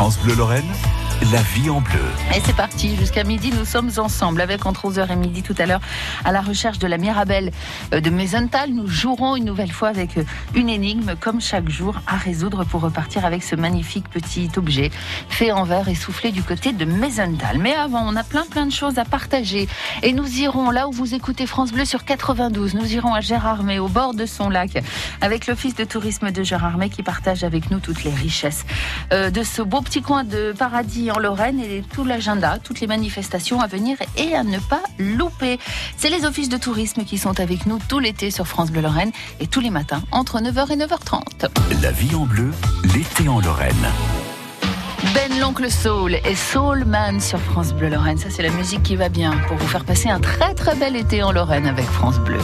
France Bleu Lorraine, la vie en bleu. Et c'est parti, jusqu'à midi, nous sommes ensemble avec entre 11h et midi tout à l'heure à la recherche de la Mirabelle de Maisenthal. Nous jouerons une nouvelle fois avec une énigme comme chaque jour à résoudre pour repartir avec ce magnifique petit objet fait en verre et soufflé du côté de Maisenthal. Mais avant, on a plein de choses à partager et nous irons là où vous écoutez France Bleu sur 92. Nous irons à Gérardmer, au bord de son lac, avec l'office de tourisme de Gérardmer qui partage avec nous toutes les richesses de ce beau petit coin de paradis en Lorraine et tout l'agenda, toutes les manifestations à venir et à ne pas louper. C'est les offices de tourisme qui sont avec nous tout l'été sur France Bleu Lorraine et tous les matins entre 9h et 9h30. La vie en bleu, l'été en Lorraine. Ben l'oncle Soul et Soulman sur France Bleu Lorraine. Ça, c'est la musique qui va bien pour vous faire passer un très bel été en Lorraine avec France Bleu.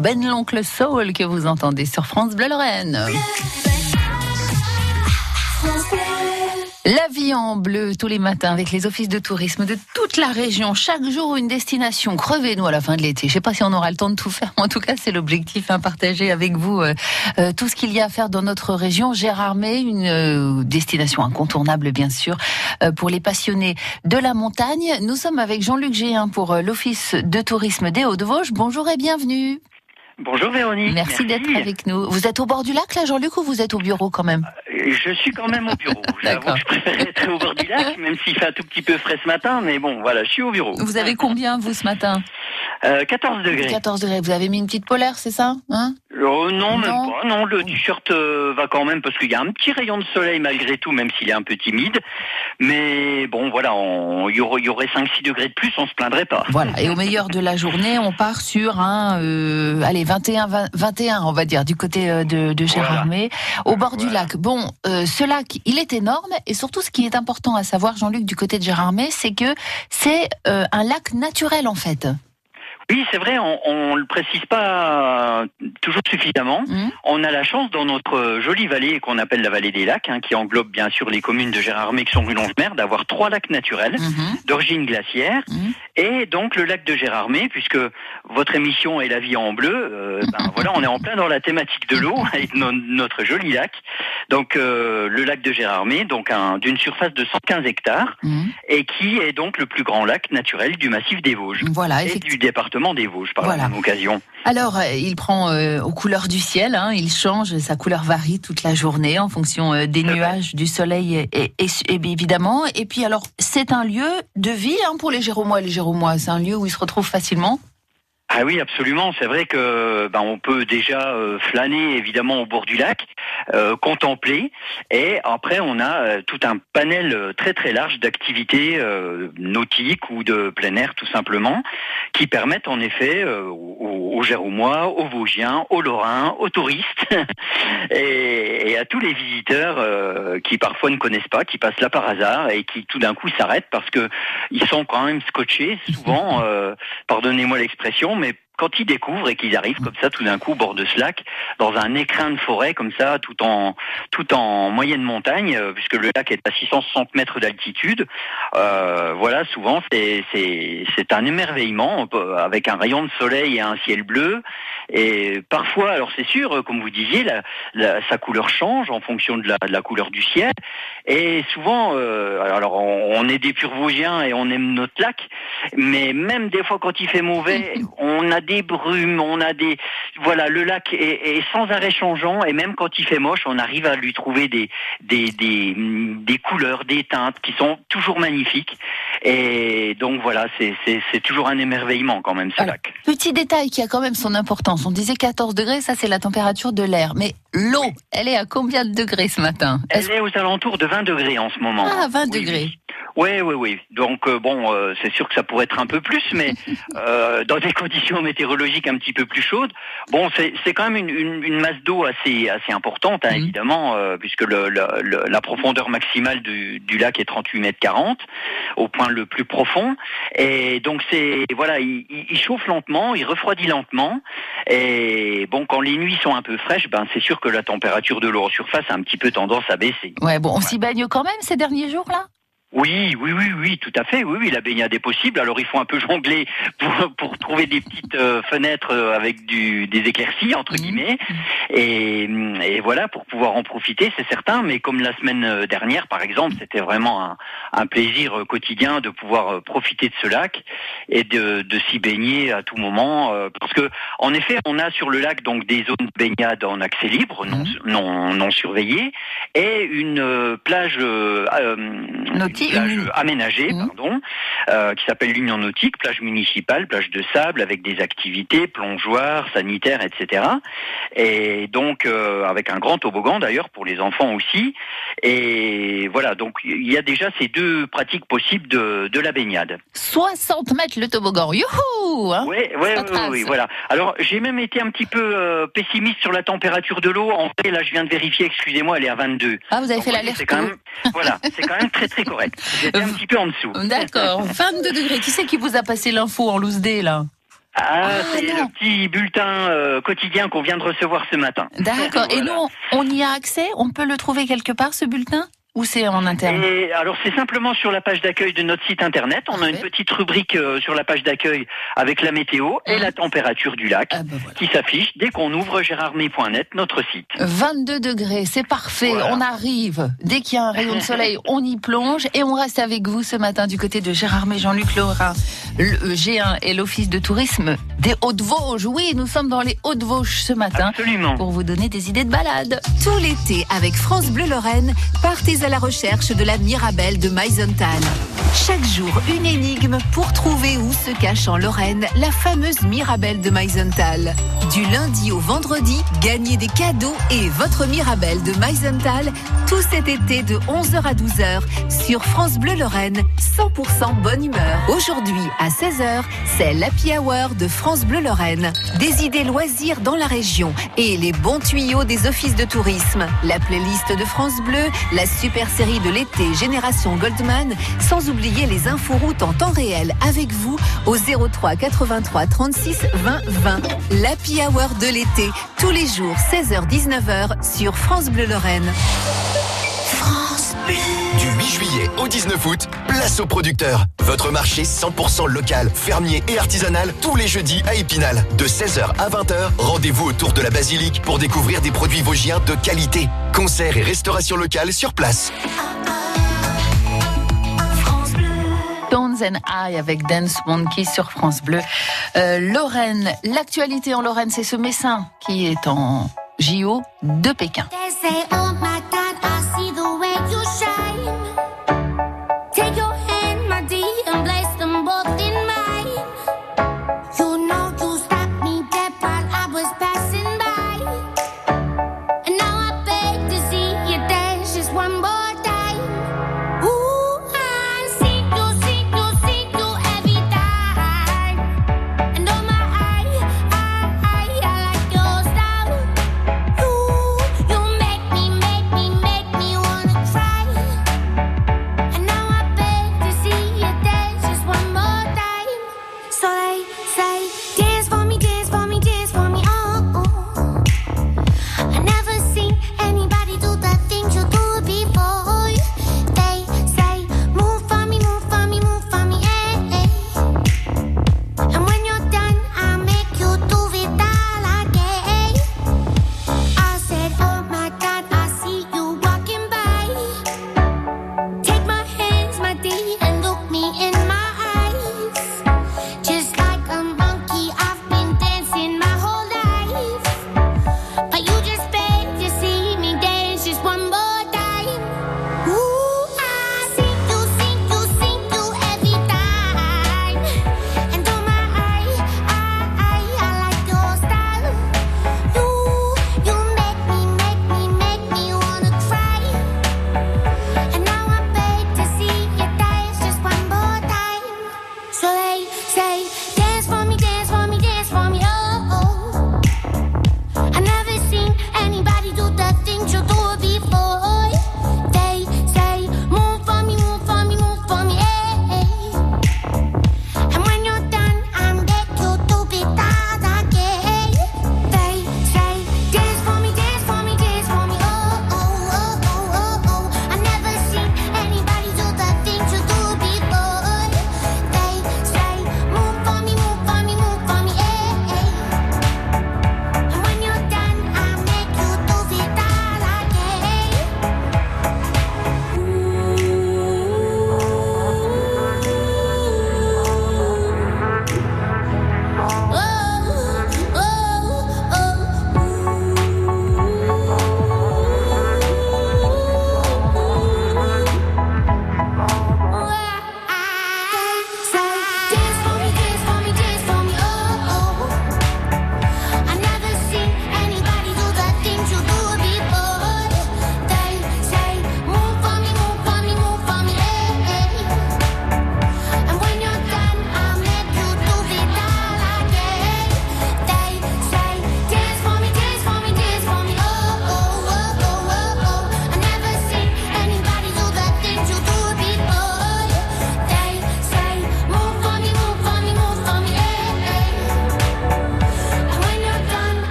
Ben l'oncle Soul que vous entendez sur France Bleu Lorraine. La vie en bleu tous les matins avec les offices de tourisme de toute la région. Chaque jour, une destination. Crevez-nous à la fin de l'été. Je ne sais pas si on aura le temps de tout faire. En tout cas, c'est l'objectif, partager avec vous tout ce qu'il y a à faire dans notre région. Gérardmer, une destination incontournable, bien sûr, pour les passionnés de la montagne. Nous sommes avec Jean-Luc Géhin pour l'Office de tourisme des Hautes-Vosges. Bonjour et bienvenue. Bonjour Véronique. Merci d'être avec nous. Vous êtes au bord du lac là, Jean-Luc, ou vous êtes au bureau quand même ? Je suis quand même au bureau. J'avoue que je préfère être au bord du lac, même s'il fait un tout petit peu frais ce matin, mais bon, voilà, je suis au bureau. Vous avez combien, vous, ce matin ? 14 degrés. 14 degrés. Vous avez mis une petite polaire, c'est ça, hein ? Non, même pas. Non, le t-shirt va quand même, parce qu'il y a un petit rayon de soleil malgré tout, même s'il est un peu timide. Mais bon, voilà, il y aurait 5-6 degrés de plus, on se plaindrait pas. Voilà, et au meilleur de la journée, on part sur un... 21, on va dire, du côté de Gérardmer, voilà. Au bord du lac. Bon, ce lac, il est énorme, et surtout, ce qui est important à savoir, Jean-Luc, du côté de Gérardmer, c'est que c'est un lac naturel, en fait. Oui, c'est vrai, on le précise pas toujours suffisamment. On a la chance dans notre jolie vallée qu'on appelle la vallée des lacs, hein, qui englobe bien sûr les communes de Gérardmer, Xonrupt-Longemer, d'avoir 3 lacs naturels d'origine glaciaire, et donc le lac de Gérardmer, puisque votre émission est la vie en bleu. Voilà, on est en plein dans la thématique de l'eau et de notre joli lac. Donc le lac de Gérardmer, donc d'une surface de 115 hectares, et qui est donc le plus grand lac naturel du massif des Vosges, voilà, et du département des Vosges, par la même occasion. Alors, il prend aux couleurs du ciel, hein, il change, sa couleur varie toute la journée en fonction des nuages, du soleil et évidemment. Et puis alors, c'est un lieu de vie, hein, pour les Géromois. Les Géromois, c'est un lieu où ils se retrouvent facilement. Ah oui, absolument. C'est vrai que on peut déjà flâner évidemment au bord du lac, contempler, et après on a tout un panel très très large d'activités nautiques ou de plein air tout simplement, qui permettent en effet aux Géromois, aux Vosgiens, aux Lorrains, aux touristes et à tous les visiteurs qui parfois ne connaissent pas, qui passent là par hasard et qui tout d'un coup s'arrêtent parce que ils sont quand même scotchés souvent, pardonnez-moi l'expression, mais quand ils découvrent et qu'ils arrivent comme ça tout d'un coup au bord de ce lac, dans un écrin de forêt comme ça, tout en moyenne montagne, puisque le lac est à 660 mètres d'altitude, voilà, souvent c'est un émerveillement avec un rayon de soleil et un ciel bleu. Et parfois, alors c'est sûr, comme vous disiez, sa couleur change en fonction de la couleur du ciel. Et souvent, alors on est des purs Vosgiens et on aime notre lac, mais même des fois quand il fait mauvais, on a des brumes, le lac est sans arrêt changeant, et même quand il fait moche, on arrive à lui trouver des couleurs, des teintes qui sont toujours magnifiques. Et donc voilà, c'est toujours un émerveillement quand même, ce lac. Petit détail qui a quand même son importance. On disait 14 degrés, ça c'est la température de l'air. Mais l'eau, elle est à combien de degrés ce matin ? Elle est aux alentours de 20 degrés en ce moment. Ah, 20 degrés. Oui. Donc c'est sûr que ça pourrait être un peu plus, mais dans des conditions météorologiques un petit peu plus chaudes, bon, c'est quand même une masse d'eau assez importante, hein, évidemment, puisque la profondeur maximale du lac est 38 mètres 40 au point le plus profond, et donc il chauffe lentement, il refroidit lentement, et bon, quand les nuits sont un peu fraîches, c'est sûr que la température de l'eau en surface a un petit peu tendance à baisser. Ouais, bon, on s'y baigne quand même ces derniers jours là. Oui, tout à fait. Oui, la baignade est possible. Alors, il faut un peu jongler pour trouver des petites fenêtres avec des éclaircies, entre guillemets. Et voilà, pour pouvoir en profiter, c'est certain. Mais comme la semaine dernière, par exemple, c'était vraiment un plaisir quotidien de pouvoir profiter de ce lac et de s'y baigner à tout moment. Parce que, en effet, on a sur le lac, donc, des zones de baignade en accès libre, non surveillées, et une plage, aménagée, qui s'appelle l'Union Nautique, plage municipale, plage de sable avec des activités, plongeoires, sanitaires, etc. Et donc avec un grand toboggan d'ailleurs pour les enfants aussi. Et voilà, donc il y a déjà ces deux pratiques possibles de la baignade. 60 mètres le toboggan, youhou, hein, oui, voilà. Alors j'ai même été un petit peu pessimiste sur la température de l'eau. En fait, là je viens de vérifier, excusez-moi, elle est à 22. Ah, vous avez fait l'alerte. C'est quand même très très correct. J'étais un petit peu en dessous. D'accord, 22 degrés. Qui c'est qui vous a passé l'info en loose day là ? Le petit bulletin quotidien qu'on vient de recevoir ce matin. D'accord, voilà. Et nous, on y a accès ? On peut le trouver quelque part, ce bulletin ? ou c'est en interne? Et alors c'est simplement sur la page d'accueil de notre site internet. On a une petite rubrique sur la page d'accueil avec la météo et la température du lac qui s'affiche dès qu'on ouvre gérardmer.net, notre site. 22 degrés, c'est parfait, on arrive. Dès qu'il y a un rayon de soleil, on y plonge et on reste avec vous ce matin du côté de Gérardmer, Jean-Luc Géhin et l'Office de tourisme des Hautes-Vosges. Oui, nous sommes dans les Hautes-Vosges ce matin. Absolument. Pour vous donner des idées de balade. Tout l'été, avec France Bleu Lorraine, partez à la recherche de la Mirabelle de Maisenthal. Chaque jour, une énigme pour trouver où se cache en Lorraine la fameuse Mirabelle de Maisenthal. Du lundi au vendredi, gagnez des cadeaux et votre Mirabelle de Maisenthal tout cet été de 11h à 12h sur France Bleu Lorraine, 100% bonne humeur. Aujourd'hui, à 16h, c'est l'Happy Hour de France Bleu Lorraine. Des idées loisirs dans la région et les bons tuyaux des offices de tourisme. La playlist de France Bleu, la super série de l'été Génération Goldman, sans oublier les inforoutes en temps réel avec vous au 03 83 36 20 20. L'Happy Hour de l'été, tous les jours 16h-19h sur France Bleu Lorraine. France Bleu. Du 8 juillet au 19 août, place aux producteurs. Votre marché 100% local, fermier et artisanal, tous les jeudis à Épinal. De 16h à 20h, rendez-vous autour de la basilique pour découvrir des produits vosgiens de qualité. Concerts et restauration locale sur place. Tones and I avec Dance Monkey sur France Bleu. Lorraine, l'actualité en Lorraine, c'est ce Messin qui est en JO de Pékin.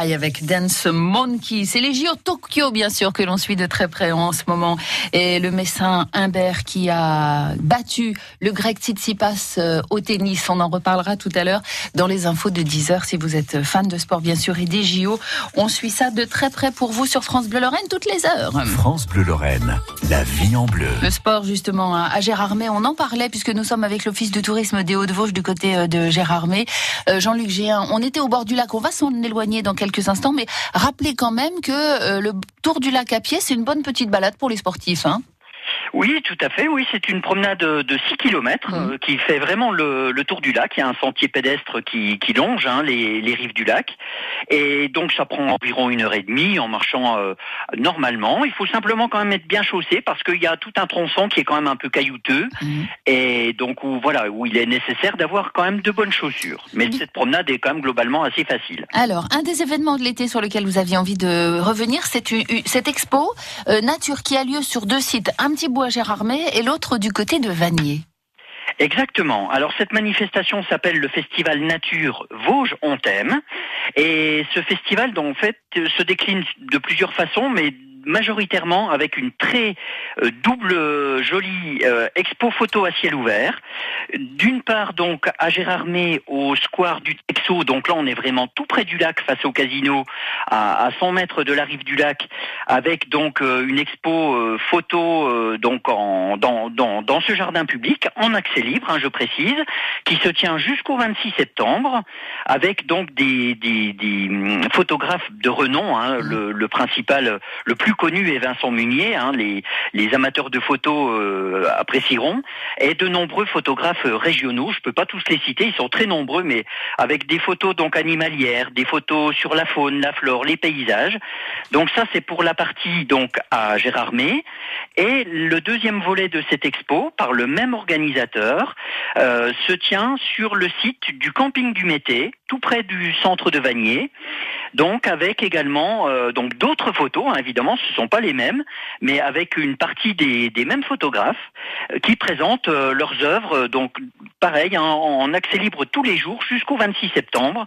Eye avec Dance Monkey. C'est les JO Tokyo, bien sûr, que l'on suit de très près en ce moment. Et le Messin Humbert qui a battu le grec Tsitsipas au tennis. On en reparlera tout à l'heure dans les infos de 10h. Si vous êtes fan de sport, bien sûr, et des JO, on suit ça de très près pour vous sur France Bleu Lorraine toutes les heures. France Bleu Lorraine, la vie en bleu. Le sport, justement, à Gérardmer, on en parlait puisque nous sommes avec l'Office de tourisme des Hautes-Vosges du côté de Gérardmer. Jean-Luc Géhin, on était au bord du lac, on va s'en éloigner dans quelques instants, mais rappelez quand même que le tour du lac à pied, c'est une bonne petite balade pour les sportifs, hein. Oui, tout à fait, oui, c'est une promenade de 6 kilomètres qui fait vraiment le tour du lac. Il y a un sentier pédestre qui longe les rives du lac. Et donc ça prend environ 1h30 en marchant normalement. Il faut simplement quand même être bien chaussé parce qu'il y a tout un tronçon qui est quand même un peu caillouteux. Et donc où il est nécessaire d'avoir quand même de bonnes chaussures. Mais cette promenade est quand même globalement assez facile. Alors, un des événements de l'été sur lequel vous aviez envie de revenir, c'est cette expo nature qui a lieu sur 2 sites. Un petit bout à Gérardmer et l'autre du côté de Vanier. Exactement. Alors cette manifestation s'appelle le Festival Nature Vosges, on t'aime. Et ce festival, donc, en fait, se décline de plusieurs façons, mais majoritairement avec une très double jolie expo photo à ciel ouvert. D'une part, donc, à Gérardmer, au square du Texo, donc là on est vraiment tout près du lac face au casino, à 100 mètres de la rive du lac, avec donc une expo photo donc dans ce jardin public, en accès libre, je précise, qui se tient jusqu'au 26 septembre, avec donc des photographes de renom, le principal, le plus connu est Vincent Munier, les amateurs de photos apprécieront, et de nombreux photographes régionaux, je peux pas tous les citer, ils sont très nombreux, mais avec des photos donc animalières, des photos sur la faune, la flore, les paysages. Donc ça c'est pour la partie donc à Gérardmer, et le deuxième volet de cette expo par le même organisateur se tient sur le site du camping du Mettey, tout près du centre de Vanier, donc avec également donc d'autres photos, évidemment ce ne sont pas les mêmes, mais avec une partie des mêmes photographes qui présentent leurs œuvres, donc pareil, en accès libre tous les jours jusqu'au 26 septembre,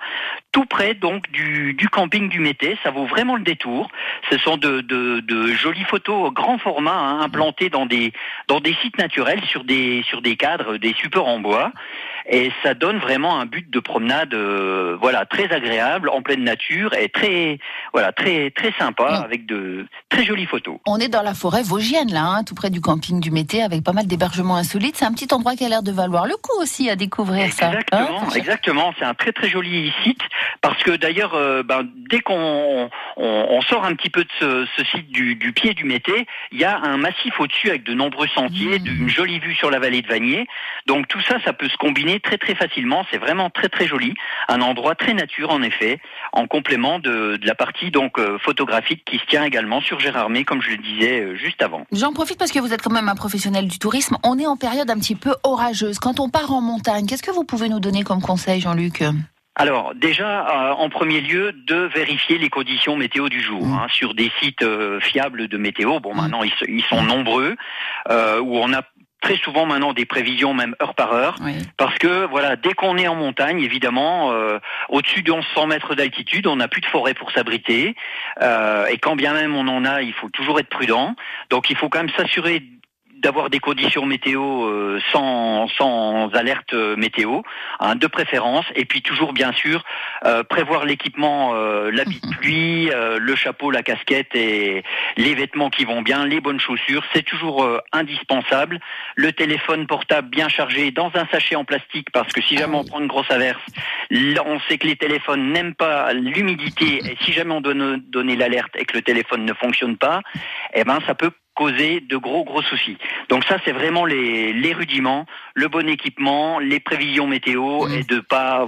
tout près donc du camping du Mettey. Ça vaut vraiment le détour, ce sont de jolies photos au grand format implantées dans des sites naturels sur des cadres, des supports en bois, et ça donne vraiment un but de promenade très agréable, en pleine nature, et très sympa, avec de très jolies photos. On est dans la forêt vosgienne là, tout près du camping du Mettey, avec pas mal d'hébergements insolites. C'est un petit endroit qui a l'air de valoir le coup aussi à découvrir. Exactement, c'est un très très joli site, parce que d'ailleurs dès qu'on sort un petit peu de ce site du pied du Mettey, il y a un massif au-dessus avec de nombreux sentiers, une jolie vue sur la vallée de Vanier. Donc tout ça peut se combiner très très facilement, c'est vraiment très très joli, un endroit très nature en effet, en complément de la partie donc photographique qui se tient également sur Gérardmer, comme je le disais juste avant. J'en profite parce que vous êtes quand même un professionnel du tourisme, on est en période un petit peu orageuse. Quand on part en montagne, qu'est-ce que vous pouvez nous donner comme conseil, Jean-Luc ? Alors déjà, en premier lieu, de vérifier les conditions météo du jour. Sur des sites fiables de météo, maintenant ils sont nombreux, où on a très souvent maintenant des prévisions même heure par heure, parce que dès qu'on est en montagne, évidemment, au-dessus de 1100 mètres d'altitude, on n'a plus de forêt pour s'abriter, et quand bien même on en a, il faut toujours être prudent, donc il faut quand même s'assurer d'avoir des conditions météo sans alerte météo, de préférence, et puis toujours bien sûr prévoir l'équipement, l'habit de pluie, le chapeau, la casquette et les vêtements qui vont bien, les bonnes chaussures, c'est toujours indispensable. Le téléphone portable bien chargé dans un sachet en plastique, parce que si jamais on prend une grosse averse, on sait que les téléphones n'aiment pas l'humidité, et si jamais on donne l'alerte et que le téléphone ne fonctionne pas, ça peut causer de gros soucis. Donc ça c'est vraiment les rudiments, le bon équipement, les prévisions météo, et de pas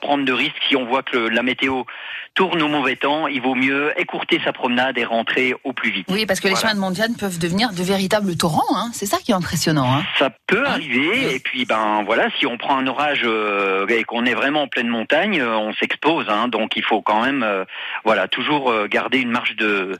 prendre de risques. Si on voit que la météo tourne au mauvais temps, il vaut mieux écourter sa promenade et rentrer au plus vite. Oui, parce que les chemins de montagne peuvent devenir de véritables torrents, c'est ça qui est impressionnant. Ça peut arriver, et puis si on prend un orage et qu'on est vraiment en pleine montagne, on s'expose, donc il faut quand même toujours garder une marge de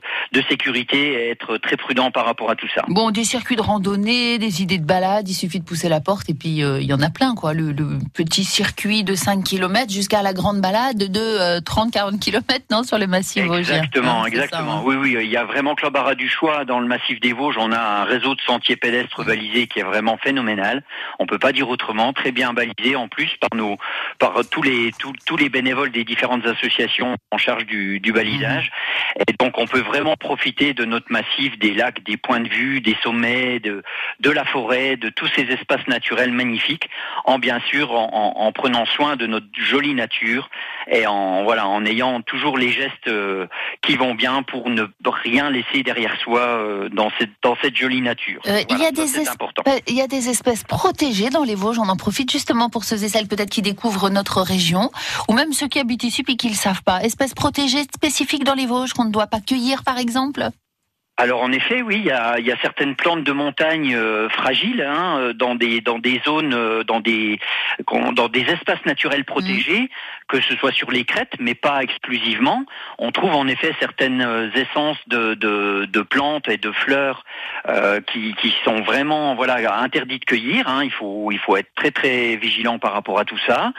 sécurité et être très prudent par rapport à tout ça. Bon, des circuits de randonnée, des idées de balade, il suffit de pousser la porte et puis il y en a plein, quoi. Le petit circuit de 5 km jusqu'à la grande balade de 30-40 km, non, sur le massif vosgien. Exactement, exactement. Ça, oui, oui, il y a vraiment que l'embarras du choix dans le massif des Vosges. On a un réseau de sentiers pédestres balisés qui est vraiment phénoménal. On peut pas dire autrement, très bien balisé en plus par nos, par tous les bénévoles des différentes associations en charge du balisage. Et donc on peut vraiment profiter de notre massif, des lacs, des points de vue, des sommets, de la forêt, de tous ces espaces naturels magnifiques, en bien sûr en prenant soin de notre jolie nature et en ayant toujours les gestes qui vont bien pour ne rien laisser derrière soi dans cette jolie nature. Il y a des espèces protégées dans les Vosges, on en profite justement pour ceux et celles peut-être qui découvrent notre région, ou même ceux qui habitent ici puis qui ne le savent pas. Espèces protégées spécifiques dans les Vosges qu'on ne doit pas cueillir par exemple ? Alors en effet, oui, il y a certaines plantes de montagne fragiles dans des espaces naturels protégés, que ce soit sur les crêtes, mais pas exclusivement. On trouve en effet certaines essences de plantes et de fleurs qui sont vraiment interdites de cueillir. Hein. Il faut être très très vigilant par rapport à tout ça.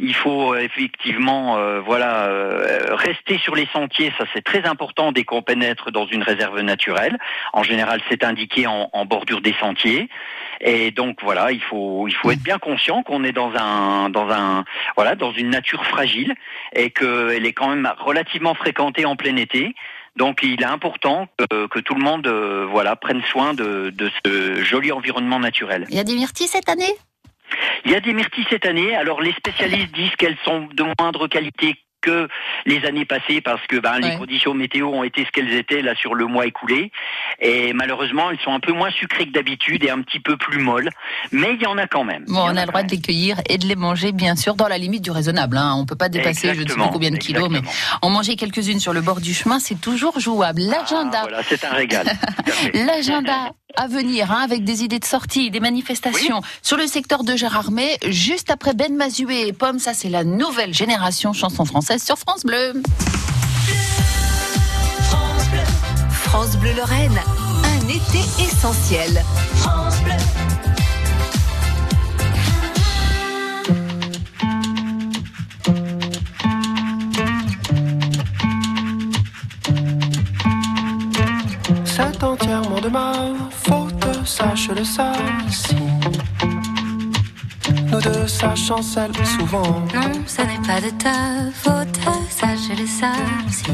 Il faut effectivement rester sur les sentiers, ça c'est très important dès qu'on pénètre dans une réserve naturelle. En général, c'est indiqué en bordure des sentiers. Et donc il faut être bien conscient qu'on est dans une nature fragile et qu'elle est quand même relativement fréquentée en plein été. Donc il est important que tout le monde prenne soin de ce joli environnement naturel. Il y a des myrtilles cette année ? Il y a des myrtilles cette année. Alors les spécialistes disent qu'elles sont de moindre qualité que les années passées parce que les conditions météo ont été ce qu'elles étaient là sur le mois écoulé et malheureusement elles sont un peu moins sucrées que d'habitude et un petit peu plus molles, mais il y en a quand même. Bon, on a le droit de les cueillir et de les manger bien sûr dans la limite du raisonnable, hein. On ne peut pas dépasser je ne sais pas combien de kilos, mais en manger quelques-unes sur le bord du chemin c'est toujours jouable. L'agenda, c'est un régal. L'agenda à venir, hein, avec des idées de sortie, des manifestations sur le secteur de Gérardmer, juste après Ben Mazué et Pomme, ça c'est la nouvelle génération chanson française sur France Bleu. France Bleu. France Bleu Lorraine, un été essentiel. France Bleu. C'est entièrement de ma faute, sache-le ça, si nous deux ça chancelle souvent. Non, ça n'est pas de ta faute, sache-le ça, si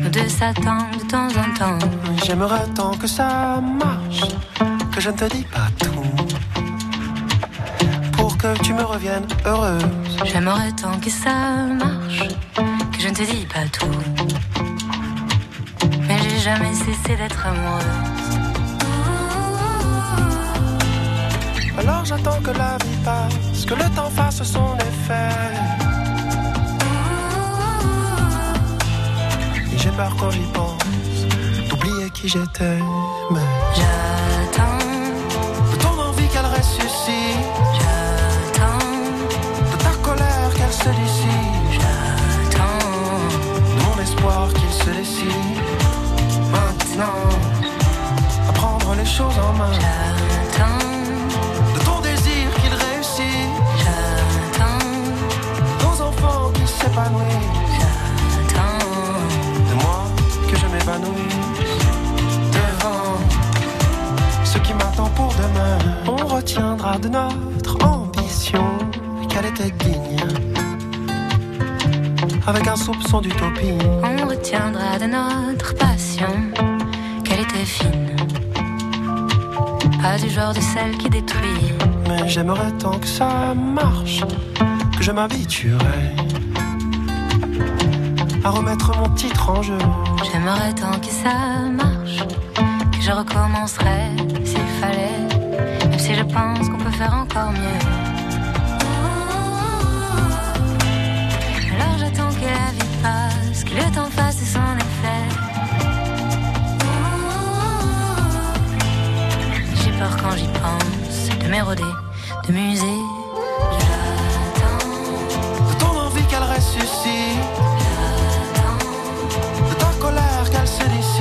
nous deux s'attend de temps en temps. J'aimerais tant que ça marche, que je ne te dis pas tout, pour que tu me reviennes heureuse. J'aimerais tant que ça marche, que je ne te dis pas tout, jamais cessé d'être amoureuse. Alors j'attends que la vie passe, que le temps fasse son effet. Et j'ai peur quand j'y pense d'oublier qui j'étais. Mais j'attends de ton envie qu'elle ressuscite. J'attends de ta colère qu'elle se dissipe. J'attends de mon espoir qu'il se décide. Maintenant, à prendre les choses en main. J'attends de ton désir qu'il réussisse. J'attends de ton enfant qu'il s'épanouisse. J'attends de moi que je m'évanouisse devant ce qui m'attend pour demain. On retiendra de notre ambition qu'elle était digne, avec un soupçon d'utopie. On retiendra de notre passion qu'elle était fine, pas du genre de celle qui détruit. Mais j'aimerais tant que ça marche, que je m'habituerais à remettre mon titre en jeu. J'aimerais tant que ça marche, que je recommencerais s'il fallait, même si je pense qu'on peut faire encore mieux. J'attends que la vie passe, que le temps fasse son effet. J'ai peur quand j'y pense de m'éroder, de m'user. J'attends de ton envie qu'elle ressuscite. J'attends de ta colère qu'elle se décide.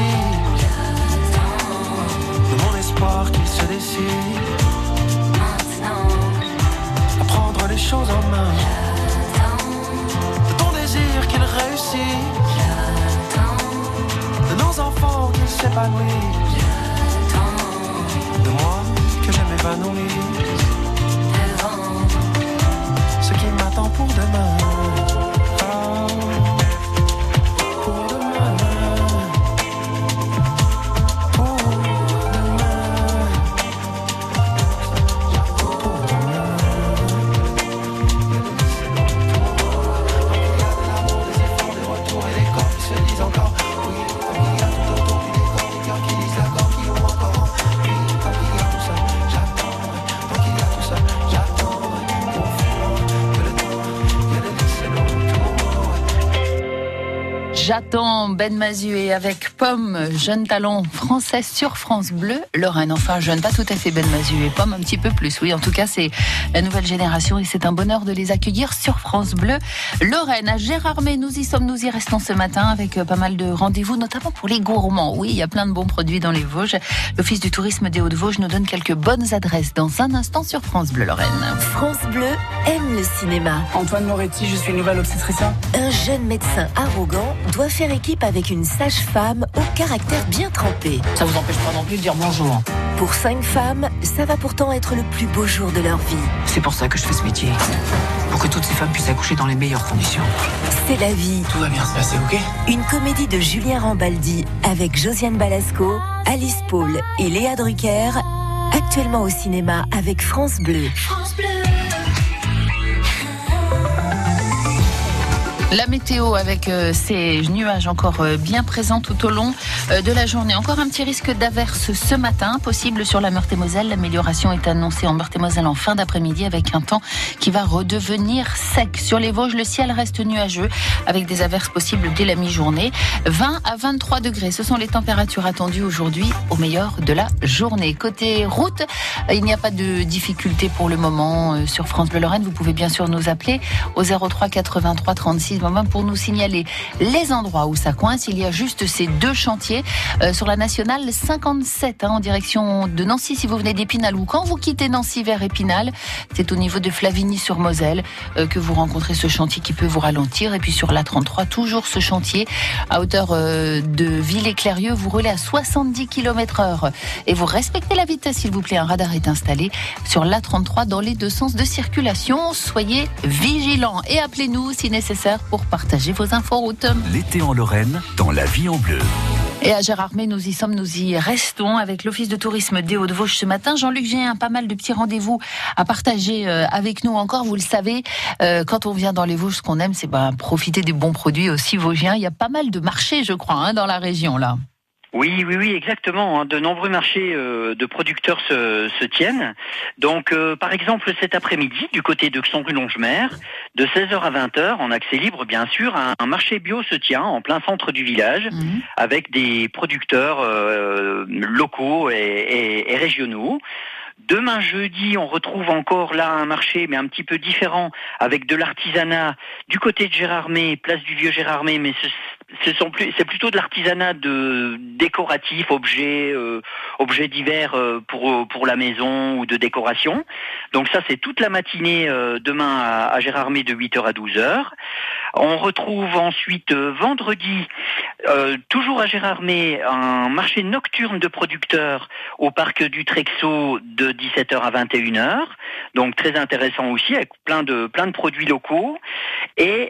s'épanouisse de moi que je m'épanouisse. Ce qui m'attend pour demain, oh, pour demain, pour demain, pour demain. Des efforts, des retours et des corps qui se lisent encore. Oui, comme il y a tout autour, puis des corps, des cœurs qui lisent l'accord, qui ont encore. Oui, comme il y a tout ça, j'attends. Tant qu'il y a tout ça, j'attends. J'attends Ben Mazué avec Pomme, jeune talent français sur France Bleu Lorraine. Enfin jeune, pas tout à fait Ben Mazué, Pomme un petit peu plus. Oui, en tout cas c'est la nouvelle génération et c'est un bonheur de les accueillir sur France Bleu Lorraine. À Gérardmer, nous y sommes, nous y restons ce matin avec pas mal de rendez-vous, notamment pour les gourmands. Oui, il y a plein de bons produits dans les Vosges. L'Office du tourisme des Hautes-Vosges nous donne quelques bonnes adresses dans un instant sur France Bleu Lorraine. France Bleu aime le cinéma. Antoine Moretti, je suis nouvelle obstétricienne. Un jeune médecin arrogant doit faire équipe avec une sage-femme au caractère bien trempé. Ça vous empêche pas non plus de dire bonjour. Pour 5 femmes, ça va pourtant être le plus beau jour de leur vie. C'est pour ça que je fais ce métier. Pour que toutes ces femmes puissent accoucher dans les meilleures conditions. C'est la vie. Tout va bien se passer, ok ? Une comédie de Julien Rambaldi avec Josiane Balasco, Alice Paul et Léa Drucker, actuellement au cinéma avec France Bleu. France Bleu. La météo avec ces nuages encore bien présents tout au long de la journée. Encore un petit risque d'averse ce matin, possible sur la Meurthe-et-Moselle. L'amélioration est annoncée en Meurthe-et-Moselle en fin d'après-midi avec un temps qui va redevenir sec. Sur les Vosges, le ciel reste nuageux avec des averses possibles dès la mi-journée. 20 à 23 degrés, ce sont les températures attendues aujourd'hui au meilleur de la journée. Côté route, il n'y a pas de difficulté pour le moment sur France Bleu Lorraine. Vous pouvez bien sûr nous appeler au 03 83 36 pour nous signaler les endroits où ça coince. Il y a juste ces 2 chantiers sur la Nationale 57 en direction de Nancy si vous venez d'Épinal, ou quand vous quittez Nancy vers Épinal, c'est au niveau de Flavigny-sur-Moselle que vous rencontrez ce chantier qui peut vous ralentir. Et puis sur la 33, toujours ce chantier à hauteur de Ville-et-Clairieux, vous roulez à 70 km/h et vous respectez la vitesse s'il vous plaît. Un radar est installé sur la 33 dans les 2 sens de circulation. Soyez vigilants et appelez-nous si nécessaire pour partager vos infos route. L'été en Lorraine, dans la vie en bleu. Et à Gérardmer, nous y sommes, nous y restons avec l'Office de tourisme des Hautes-Vosges ce matin. Jean-Luc Géhin, pas mal de petits rendez-vous à partager avec nous encore. Vous le savez, quand on vient dans les Vosges, ce qu'on aime, c'est profiter des bons produits aussi vosgiens. Il y a pas mal de marchés, je crois, dans la région là. Oui, exactement. De nombreux marchés de producteurs se tiennent. Donc, par exemple, cet après-midi, du côté de Xonrupt-Longemer, de 16h à 20h, en accès libre, bien sûr, un marché bio se tient en plein centre du village, avec des producteurs locaux et régionaux. Demain jeudi, on retrouve encore là un marché, mais un petit peu différent, avec de l'artisanat du côté de Gérardmer, place du vieux Gérardmer, mais c'est plutôt de l'artisanat de décoratif, objets divers pour la maison ou de décoration. Donc ça, c'est toute la matinée demain à Gérardmer de 8h à 12h. On retrouve ensuite vendredi, toujours à Gérardmer, un marché nocturne de producteurs au parc du Trexo de 17h à 21h. Donc très intéressant aussi, avec plein de produits locaux. Et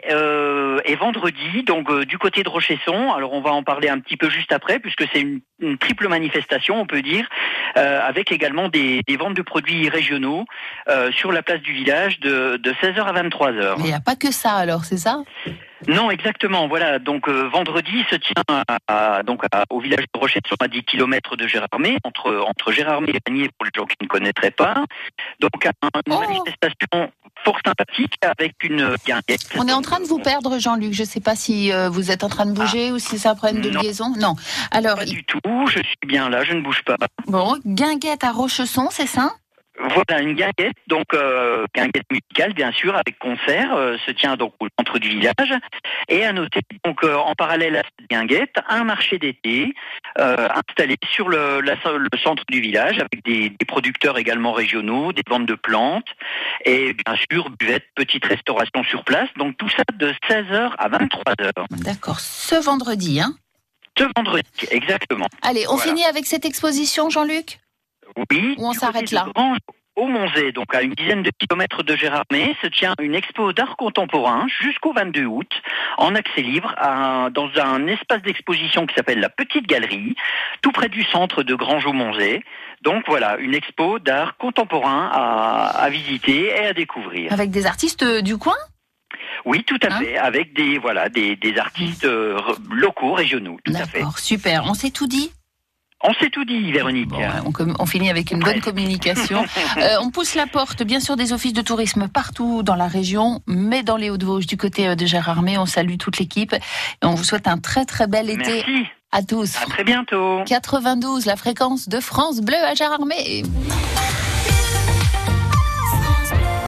vendredi, donc du côté de Rochesson, alors on va en parler un petit peu juste après, puisque c'est une triple manifestation, on peut dire, avec également des ventes de produits régionaux sur la place du village de 16h à 23h. Mais il n'y a pas que ça alors, c'est ça ? Non, exactement. Voilà. Donc vendredi se tient au village de Rochesson, à 10 km de Gérardmer, entre Gérardmer et Panier pour les gens qui ne connaîtraient pas. Donc une manifestation fort sympathique avec une guinguette. On est en train de vous perdre, Jean-Luc. Je ne sais pas si vous êtes en train de bouger ou si ça prenne de liaison. Non. Alors pas du tout. Je suis bien là. Je ne bouge pas. Bon, guinguette à Rochesson, c'est ça ? Voilà, une guinguette, donc guinguette musicale bien sûr, avec concert, se tient donc au centre du village. Et à noter, donc en parallèle à cette guinguette, un marché d'été installé sur le centre du village, avec des producteurs également régionaux, des ventes de plantes, et bien sûr, buvette, petite restauration sur place. Donc tout ça de 16h à 23h. D'accord, ce vendredi, hein ? Ce vendredi, exactement. Allez, on finit avec cette exposition, Jean-Luc ? Oui. Ou on s'arrête là ? Grange-aux-Monzey, donc à une dizaine de kilomètres de Gérardmer, se tient une expo d'art contemporain jusqu'au 22 août, en accès libre, dans un espace d'exposition qui s'appelle la Petite Galerie, tout près du centre de Grange-aux-Monzey. Donc voilà, une expo d'art contemporain à visiter et à découvrir. Avec des artistes du coin ? Oui, tout à fait, avec des artistes locaux, régionaux, tout à fait. D'accord, super, on s'est tout dit ? On s'est tout dit, Véronique. Bon, on finit avec une bonne communication. On pousse la porte, bien sûr, des offices de tourisme partout dans la région, mais dans les Hautes-Vosges, du côté de Gérardmer. On salue toute l'équipe. Et on vous souhaite un très, très bel été. Merci. À tous. À très bientôt. 92, la fréquence de France Bleu à Gérardmer.